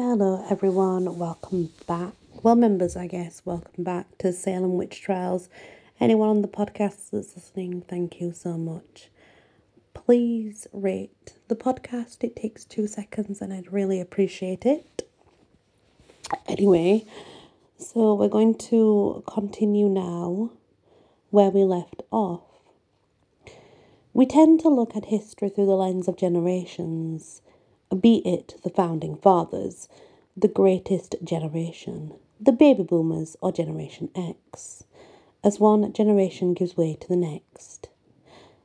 Hello everyone, welcome back. Well, members, I guess, welcome back to Salem Witch Trials. Anyone on the podcast that's listening, thank you so much. Please rate the podcast. It takes 2 seconds and I'd really appreciate it. Anyway, so we're going to continue now where we left off. We tend to look at history through the lens of generations, be it the Founding Fathers, the Greatest Generation, the Baby Boomers or Generation X, as one generation gives way to the next.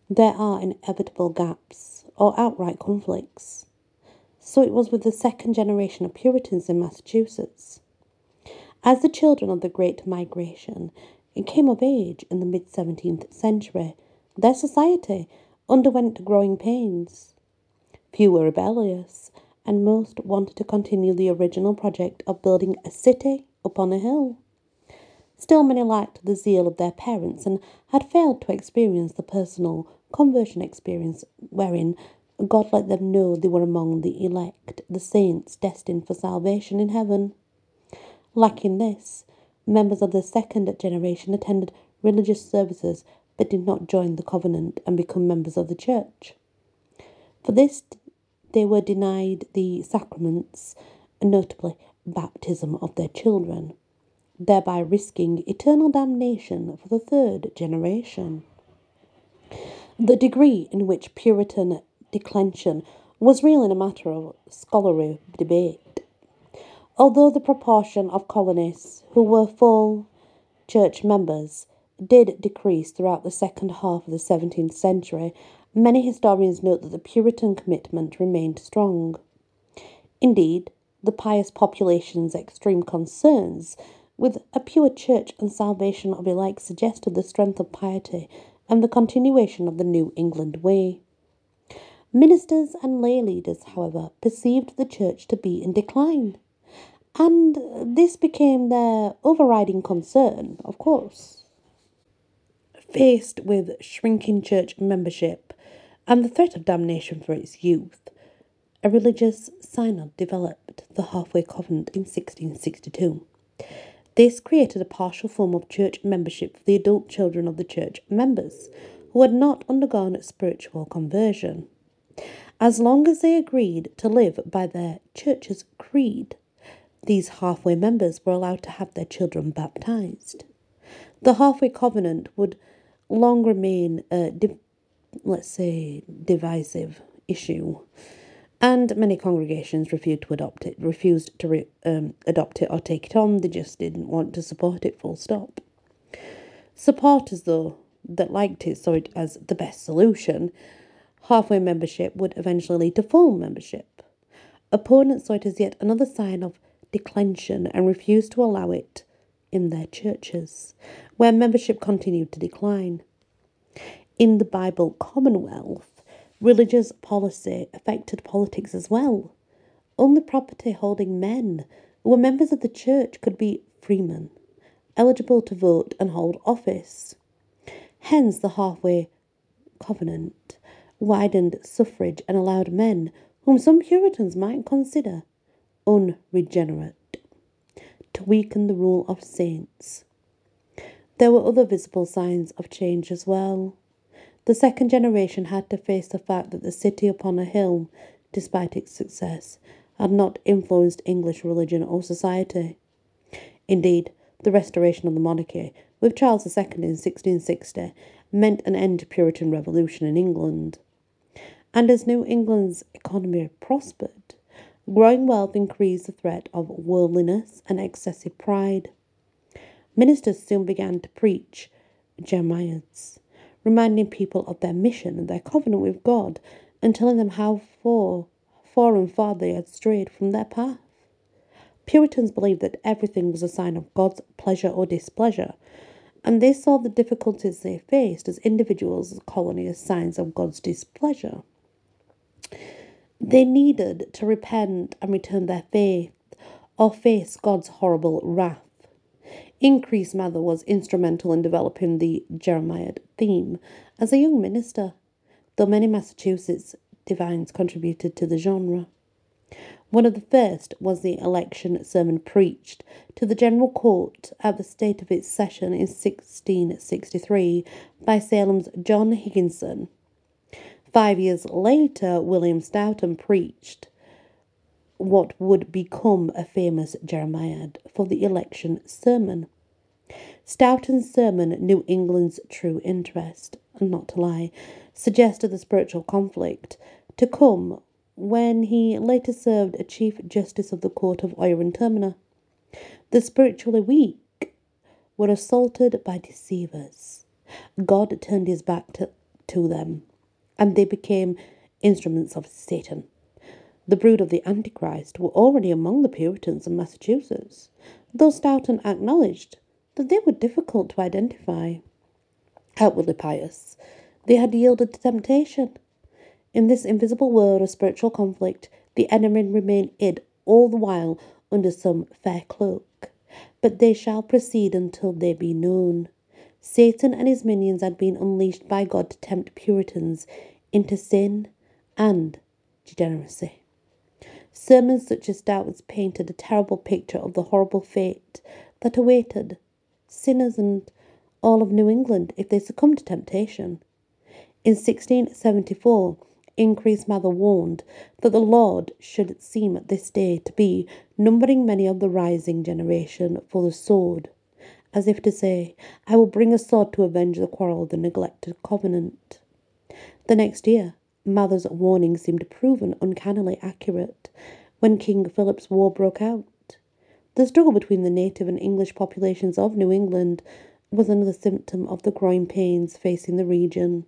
There are inevitable gaps or outright conflicts. So it was with the second generation of Puritans in Massachusetts. As the children of the Great Migration came of age in the mid-17th century, their society underwent growing pains. Few were rebellious, and most wanted to continue the original project of building a city upon a hill. Still many lacked the zeal of their parents and had failed to experience the personal conversion experience wherein God let them know they were among the elect, the saints destined for salvation in heaven. Lacking this, members of the second generation attended religious services but did not join the covenant and become members of the church. For this, they were denied the sacraments, notably baptism of their children, thereby risking eternal damnation for the third generation. The degree in which Puritan declension was really a matter of scholarly debate. Although the proportion of colonists who were full church members did decrease throughout the second half of the 17th century, many historians note that the Puritan commitment remained strong. Indeed, the pious population's extreme concerns with a pure church and salvation of elect suggested the strength of piety and the continuation of the New England way. Ministers and lay leaders, however, perceived the church to be in decline, and this became their overriding concern, of course. Faced with shrinking church membership, and the threat of damnation for its youth, a religious synod developed the Halfway Covenant in 1662. This created a partial form of church membership for the adult children of the church members, who had not undergone spiritual conversion. As long as they agreed to live by their church's creed, these halfway members were allowed to have their children baptized. The Halfway Covenant would long remain a divisive issue, and many congregations refused to adopt it or take it on. They just didn't want to support it, full stop. Supporters, though, that liked it saw it as the best solution. Halfway membership would eventually lead to full membership. Opponents saw it as yet another sign of declension and refused to allow it in their churches, where membership continued to decline. In the Bible Commonwealth, religious policy affected politics as well. Only property-holding men who were members of the church could be freemen, eligible to vote and hold office. Hence, the Halfway Covenant widened suffrage and allowed men, whom some Puritans might consider unregenerate, to weaken the rule of saints. There were other visible signs of change as well. The second generation had to face the fact that the city upon a hill, despite its success, had not influenced English religion or society. Indeed, the restoration of the monarchy, with Charles II in 1660, meant an end to Puritan revolution in England. And as New England's economy prospered, growing wealth increased the threat of worldliness and excessive pride. Ministers soon began to preach Jeremiads, reminding people of their mission and their covenant with God, and telling them how far and far they had strayed from their path. Puritans believed that everything was a sign of God's pleasure or displeasure, and they saw the difficulties they faced as individuals, as colony, as signs of God's displeasure. They needed to repent and return their faith, or face God's horrible wrath. Increase Mather was instrumental in developing the Jeremiad theme as a young minister, though many Massachusetts divines contributed to the genre. One of the first was the election sermon preached to the General Court at the state of its session in 1663 by Salem's John Higginson. 5 years later, William Stoughton preached what would become a famous jeremiad for the election sermon. Stoughton's sermon, New England's True Interest, and Not to Lie, suggested the spiritual conflict to come when he later served as Chief Justice of the Court of Oyer and Termina. The spiritually weak were assaulted by deceivers. God turned his back to them, and they became instruments of Satan. The brood of the Antichrist were already among the Puritans in Massachusetts, though Stoughton acknowledged that they were difficult to identify. Outwardly pious, they had yielded to temptation. In this invisible world of spiritual conflict, the enemy remain hid all the while under some fair cloak, but they shall proceed until they be known. Satan and his minions had been unleashed by God to tempt Puritans into sin and degeneracy. Sermons such as Stoughton's painted a terrible picture of the horrible fate that awaited sinners and all of New England if they succumbed to temptation. In 1674, Increase Mather warned that the Lord should seem at this day to be numbering many of the rising generation for the sword, as if to say, I will bring a sword to avenge the quarrel of the neglected covenant. The next year, Mather's warning seemed proven uncannily accurate when King Philip's War broke out. The struggle between the native and English populations of New England was another symptom of the growing pains facing the region.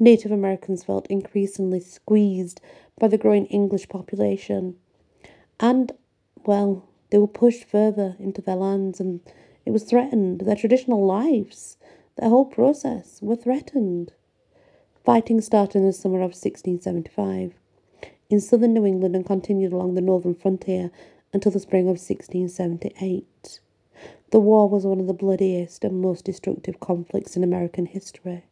Native Americans felt increasingly squeezed by the growing English population, and, well, they were pushed further into their lands, and it was threatened. Their traditional lives, their whole process, were threatened. Fighting started in the summer of 1675 in southern New England and continued along the northern frontier until the spring of 1678. The war was one of the bloodiest and most destructive conflicts in American history.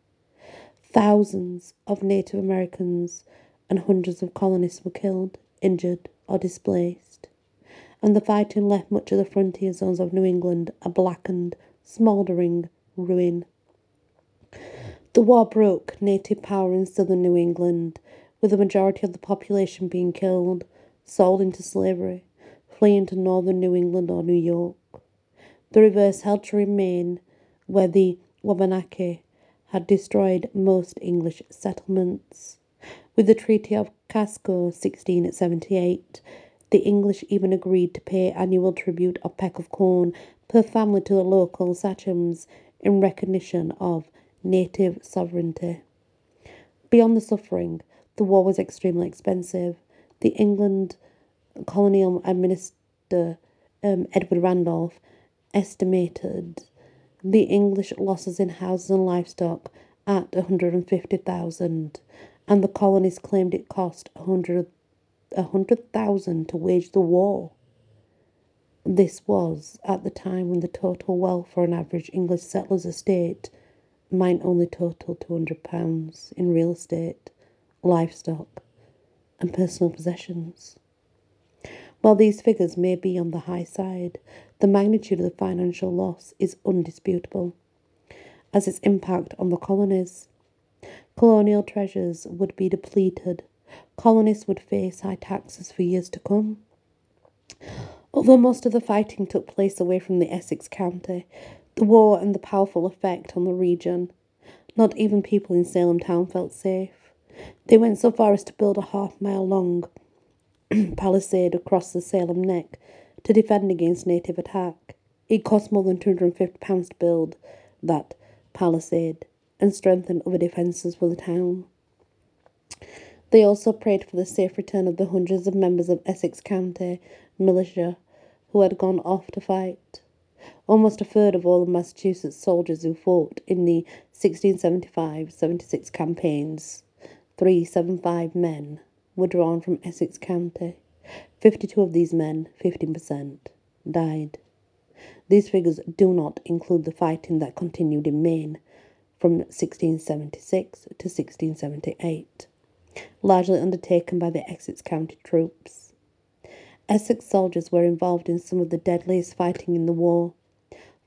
Thousands of Native Americans and hundreds of colonists were killed, injured, or displaced, and the fighting left much of the frontier zones of New England a blackened, smouldering ruin. The war broke native power in southern New England, with the majority of the population being killed, sold into slavery, fleeing to northern New England or New York. The reverse held true in Maine, where the Wabanaki had destroyed most English settlements. With the Treaty of Casco, 1678, the English even agreed to pay annual tribute of peck of corn per family to the local sachems in recognition of native sovereignty. Beyond the suffering, the war was extremely expensive. The England colonial administrator Edward Randolph estimated the English losses in houses and livestock at 150,000, and the colonists claimed it cost 100,000 to wage the war. This was at the time when the total wealth for an average English settler's estate might only total £200 in real estate, livestock, and personal possessions. While these figures may be on the high side, the magnitude of the financial loss is undisputable, as its impact on the colonies. Colonial treasures would be depleted. Colonists would face high taxes for years to come. Although most of the fighting took place away from the Essex County, the war and the powerful effect on the region, not even people in Salem town felt safe. They went so far as to build a half-mile-long palisade across the Salem Neck to defend against native attack. It cost more than £250 to build that palisade and strengthen other defences for the town. They also prayed for the safe return of the hundreds of members of Essex County militia who had gone off to fight. Almost a third of all the Massachusetts soldiers who fought in the 1675-76 campaigns, 375 men, were drawn from Essex County. 52 of these men, 15%, died. These figures do not include the fighting that continued in Maine from 1676 to 1678, largely undertaken by the Essex County troops. Essex soldiers were involved in some of the deadliest fighting in the war.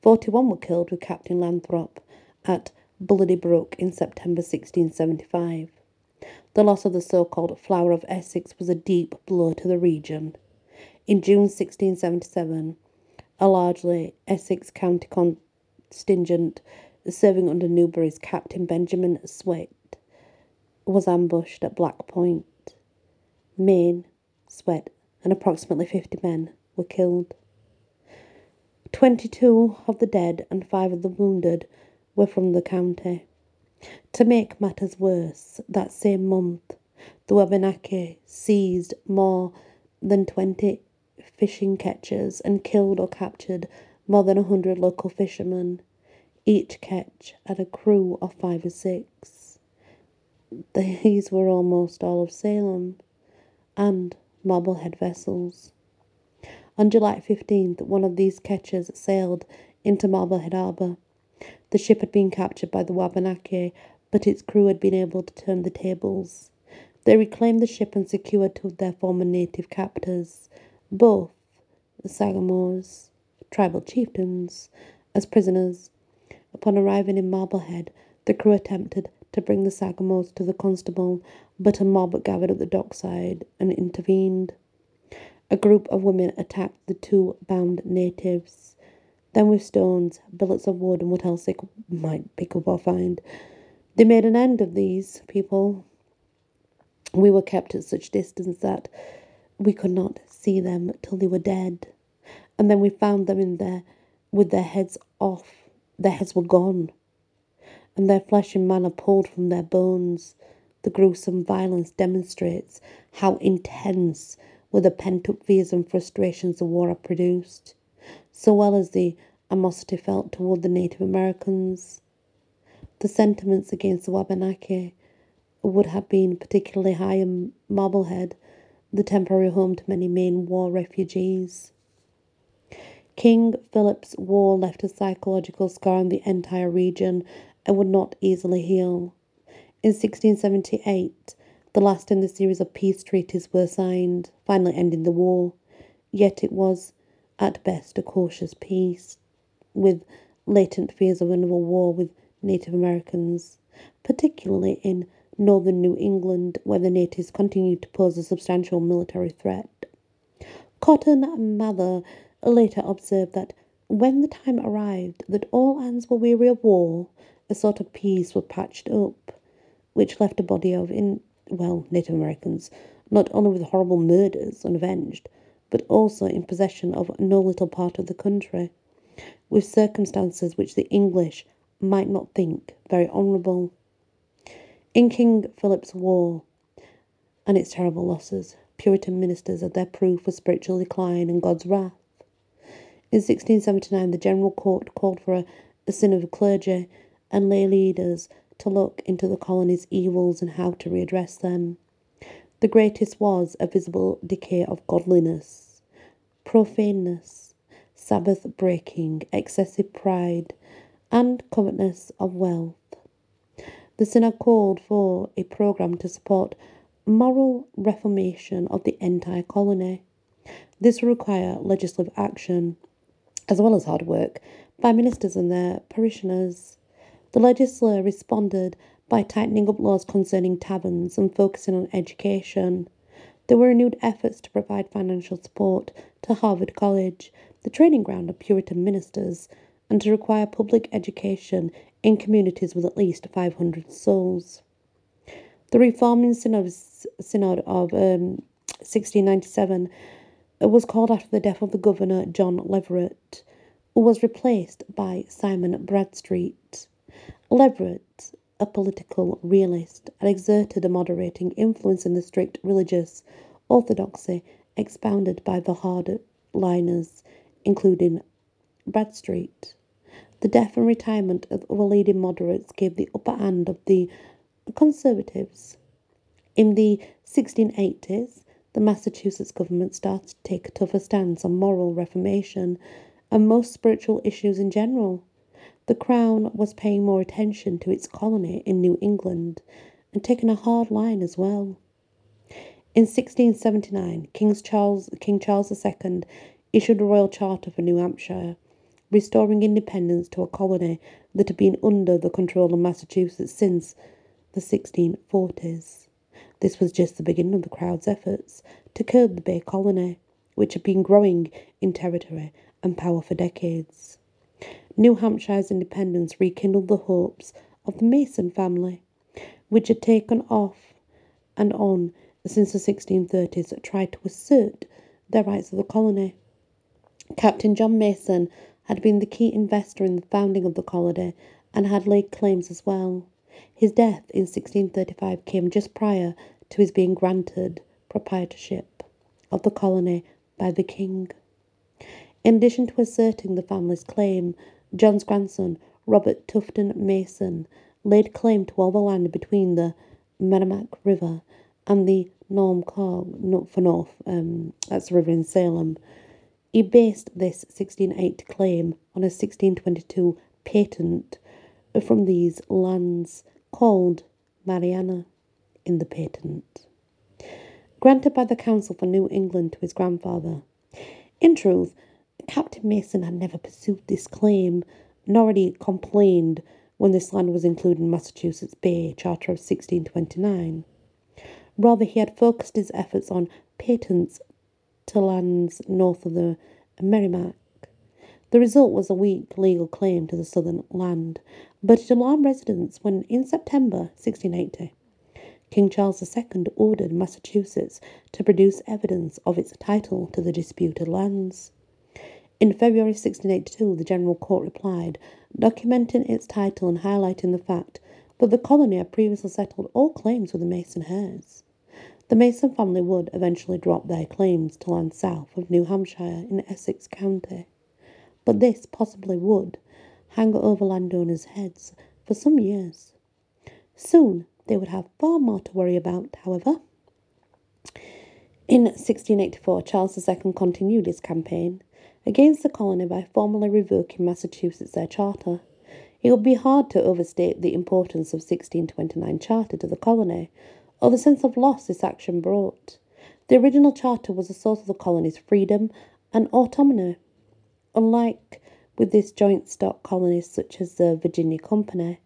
41 were killed with Captain Lanthrop at Bloody Brook in September 1675. The loss of the so-called Flower of Essex was a deep blow to the region. In June 1677, a largely Essex County contingent serving under Newbury's Captain Benjamin Swick was ambushed at Black Point. Maine, Sweat, and approximately 50 men were killed. 22 of the dead and 5 of the wounded were from the county. To make matters worse, that same month, the Wabanaki seized more than 20 fishing catches and killed or captured more than 100 local fishermen. Each catch had a crew of 5 or 6. These were almost all of Salem and Marblehead vessels. On July 15th, one of these catches sailed into Marblehead Harbour. The ship had been captured by the Wabanaki, but its crew had been able to turn the tables. They reclaimed the ship and secured two of their former native captors, both the Sagamores, tribal chieftains, as prisoners. Upon arriving in Marblehead, the crew attempted to bring the Sagamores to the constable, but a mob gathered at the dockside and intervened. A group of women attacked the two bound natives. Then with stones, billets of wood, and what else they might pick up or find, they made an end of these people. We were kept at such distance that we could not see them till they were dead, and then we found them in there with their heads off. Their heads were gone, and their flesh and manner pulled from their bones. The gruesome violence demonstrates how intense were the pent-up fears and frustrations the war had produced, so well as the animosity felt toward the Native Americans. The sentiments against the Wabanaki would have been particularly high in Marblehead, the temporary home to many Maine war refugees. King Philip's War left a psychological scar on the entire region and would not easily heal. In 1678, the last in the series of peace treaties were signed, finally ending the war, yet it was at best a cautious peace, with latent fears of another war with Native Americans, particularly in northern New England, where the natives continued to pose a substantial military threat. Cotton Mather later observed that when the time arrived that all hands were weary of war, a sort of peace was patched up, which left a body of Native Americans, not only with horrible murders unavenged, but also in possession of no little part of the country, with circumstances which the English might not think very honourable. In King Philip's War and its terrible losses, Puritan ministers had their proof of spiritual decline and God's wrath. In 1679, the General Court called for a synod of clergy and lay leaders to look into the colony's evils and how to redress them. The greatest was a visible decay of godliness, profaneness, Sabbath-breaking, excessive pride, and covetousness of wealth. The synod called for a programme to support moral reformation of the entire colony. This will require legislative action, as well as hard work, by ministers and their parishioners. The legislature responded by tightening up laws concerning taverns and focusing on education. There were renewed efforts to provide financial support to Harvard College, the training ground of Puritan ministers, and to require public education in communities with at least 500 souls. The Reforming Synod of 1697 was called after the death of the governor John Leverett, who was replaced by Simon Bradstreet. Leverett, a political realist, had exerted a moderating influence in the strict religious orthodoxy expounded by the hardliners, including Bradstreet. The death and retirement of other leading moderates gave the upper hand of the Conservatives. In the 1680s, the Massachusetts government started to take a tougher stance on moral reformation and most spiritual issues in general. The Crown was paying more attention to its colony in New England and taking a hard line as well. In 1679, King Charles II issued a royal charter for New Hampshire, restoring independence to a colony that had been under the control of Massachusetts since the 1640s. This was just the beginning of the Crown's efforts to curb the Bay Colony, which had been growing in territory and power for decades. New Hampshire's independence rekindled the hopes of the Mason family, which had taken off and on since the 1630s tried to assert the rights of the colony. Captain John Mason had been the key investor in the founding of the colony and had laid claims as well. His death in 1635 came just prior to his being granted proprietorship of the colony by the king. In addition to asserting the family's claim, John's grandson, Robert Tufton Mason, laid claim to all the land between the Merrimack River and the that's the river in Salem. He based this 1608 claim on a 1622 patent from these lands called Mariana in the patent, granted by the Council for New England to his grandfather. In truth, Captain Mason had never pursued this claim, nor had he complained when this land was included in Massachusetts Bay Charter of 1629. Rather, he had focused his efforts on patents to lands north of the Merrimack. The result was a weak legal claim to the southern land, but it alarmed residents when, in September 1680, King Charles II ordered Massachusetts to produce evidence of its title to the disputed lands. In February 1682, the General Court replied, documenting its title and highlighting the fact that the colony had previously settled all claims with the Mason heirs. The Mason family would eventually drop their claims to land south of New Hampshire in Essex County, but this possibly would hang over landowners' heads for some years. Soon they would have far more to worry about, however. In 1684, Charles II continued his campaign against the colony by formally revoking Massachusetts their charter. It would be hard to overstate the importance of 1629 charter to the colony, or the sense of loss this action brought. The original charter was the source of the colony's freedom and autonomy. Unlike with this joint stock colonies such as the Virginia Company,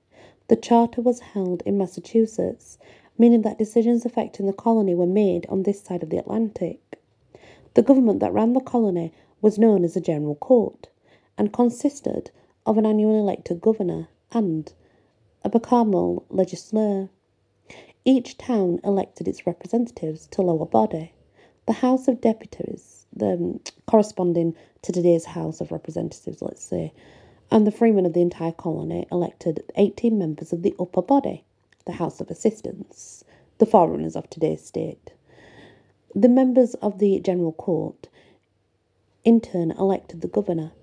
the charter was held in Massachusetts, meaning that decisions affecting the colony were made on this side of the Atlantic. The government that ran the colony was known as the General Court, and consisted of an annually elected governor and a bicameral legislature. Each town elected its representatives to lower body, the House of Deputies, corresponding to today's House of Representatives, let's say, and the freemen of the entire colony elected 18 members of the upper body, the House of Assistants, the forerunners of today's state. The members of the General Court, in turn, elected the governor.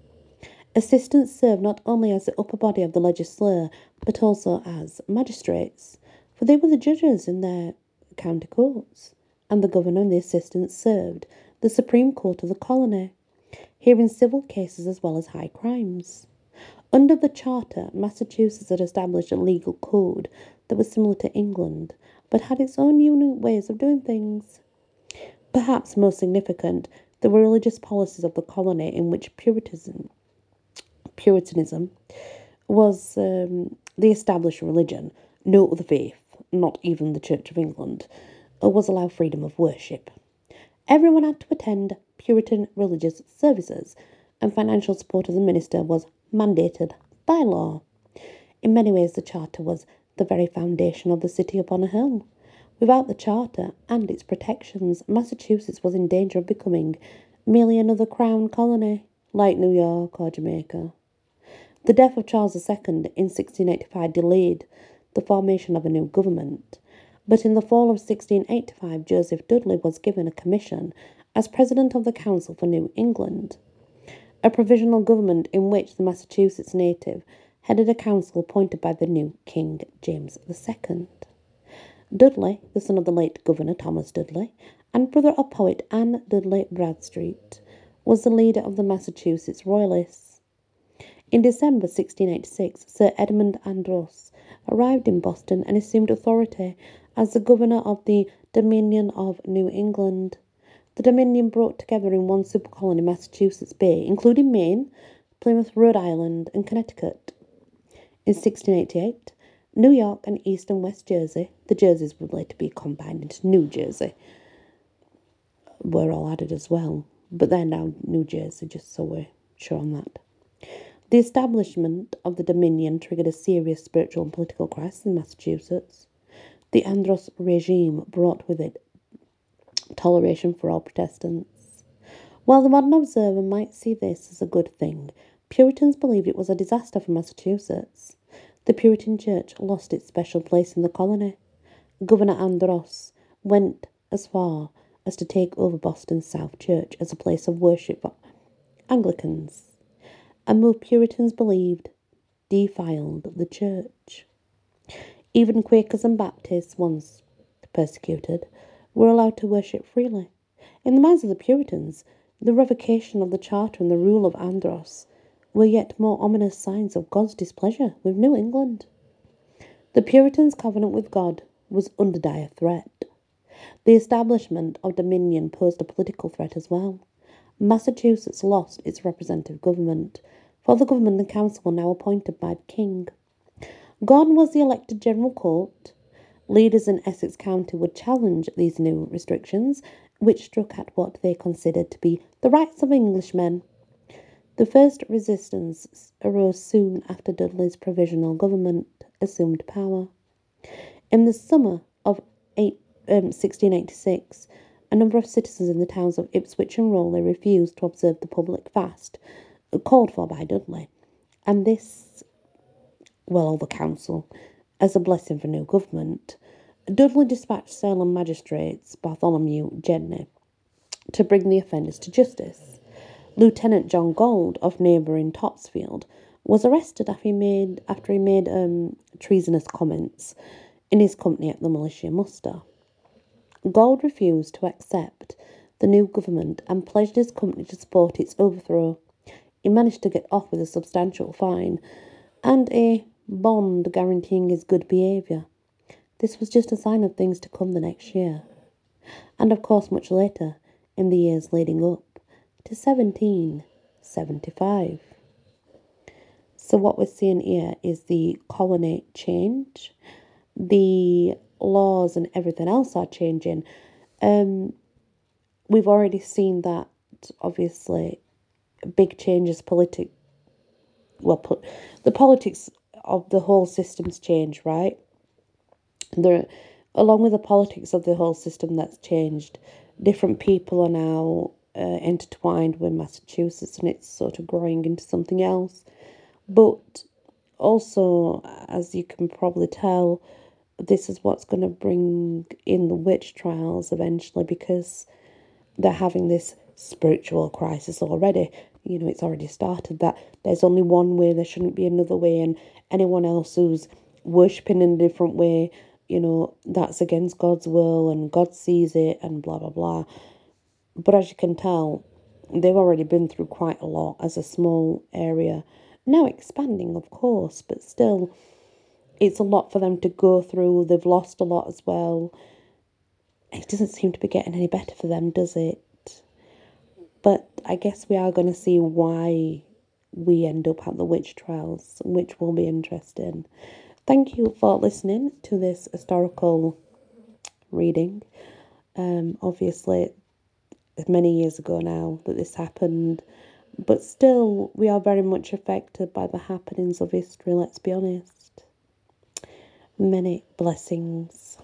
Assistants served not only as the upper body of the legislature, but also as magistrates, for they were the judges in their county courts, and the governor and the assistants served the Supreme Court of the colony, hearing civil cases as well as high crimes. Under the charter, Massachusetts had established a legal code that was similar to England, but had its own unique ways of doing things. Perhaps most significant, there were religious policies of the colony in which Puritanism was the established religion. No other faith, not even the Church of England, was allowed freedom of worship. Everyone had to attend Puritan religious services, and financial support of the minister was mandated by law. In many ways, the charter was the very foundation of the city upon a hill. Without the charter and its protections, Massachusetts was in danger of becoming merely another crown colony, like New York or Jamaica. The death of Charles II in 1685 delayed the formation of a new government, but in the fall of 1685 Joseph Dudley was given a commission as president of the Council for New England, a provisional government in which the Massachusetts native headed a council appointed by the new King James II. Dudley, the son of the late Governor Thomas Dudley, and brother of poet Anne Dudley Bradstreet, was the leader of the Massachusetts Royalists. In December 1686, Sir Edmund Andros arrived in Boston and assumed authority as the governor of the Dominion of New England. The Dominion brought together in one supercolony Massachusetts Bay, including Maine, Plymouth, Rhode Island, and Connecticut. In 1688, New York and East and West Jersey, the Jerseys would later be combined into New Jersey, were all added as well, but they're now New Jersey, just so we're sure on that. The establishment of the Dominion triggered a serious spiritual and political crisis in Massachusetts. The Andros regime brought with it toleration for all Protestants. While the modern observer might see this as a good thing, Puritans believed it was a disaster for Massachusetts. The Puritan church lost its special place in the colony. Governor Andros went as far as to take over Boston South Church as a place of worship for Anglicans, a move Puritans believed defiled the church. Even Quakers and Baptists, once persecuted, were allowed to worship freely. In the minds of the Puritans, the revocation of the Charter and the rule of Andros were yet more ominous signs of God's displeasure with New England. The Puritans' covenant with God was under dire threat. The establishment of Dominion posed a political threat as well. Massachusetts lost its representative government, for the government and council were now appointed by the king. Gone was the elected general court. Leaders in Essex County would challenge these new restrictions, which struck at what they considered to be the rights of Englishmen. The first resistance arose soon after Dudley's provisional government assumed power. In the summer of 1686, a number of citizens in the towns of Ipswich and Rowley refused to observe the public fast called for by Dudley, and this, well, all the council, as a blessing for new government. Dudley dispatched Salem magistrates Bartholomew Gedney to bring the offenders to justice. Lieutenant John Gold of neighbouring Topsfield was arrested after he made treasonous comments in his company at the militia muster. Gold refused to accept the new government and pledged his company to support its overthrow. He managed to get off with a substantial fine and a bond guaranteeing his good behaviour. This was just a sign of things to come the next year, and of course much later in the years leading up to 1775. So what we're seeing here is the colony change. The laws and everything else are changing. We've already seen that, obviously, big changes the politics of the whole system's changed, right? Along with the politics of the whole system that's changed, different people are now intertwined with Massachusetts, and it's sort of growing into something else. But also, as you can probably tell, this is what's going to bring in the witch trials eventually, because they're having this spiritual crisis already. You know, it's already started that there's only one way, there shouldn't be another way, and anyone else who's worshipping in a different way, you know, that's against God's will, and God sees it, and blah, blah, blah. But as you can tell, they've already been through quite a lot as a small area. Now expanding, of course, but still, it's a lot for them to go through. They've lost a lot as well. It doesn't seem to be getting any better for them, does it? But I guess we are going to see why we end up at the witch trials, which will be interesting. Thank you for listening to this historical reading. Obviously, many years ago now that this happened, but still we are very much affected by the happenings of history, let's be honest. Many blessings.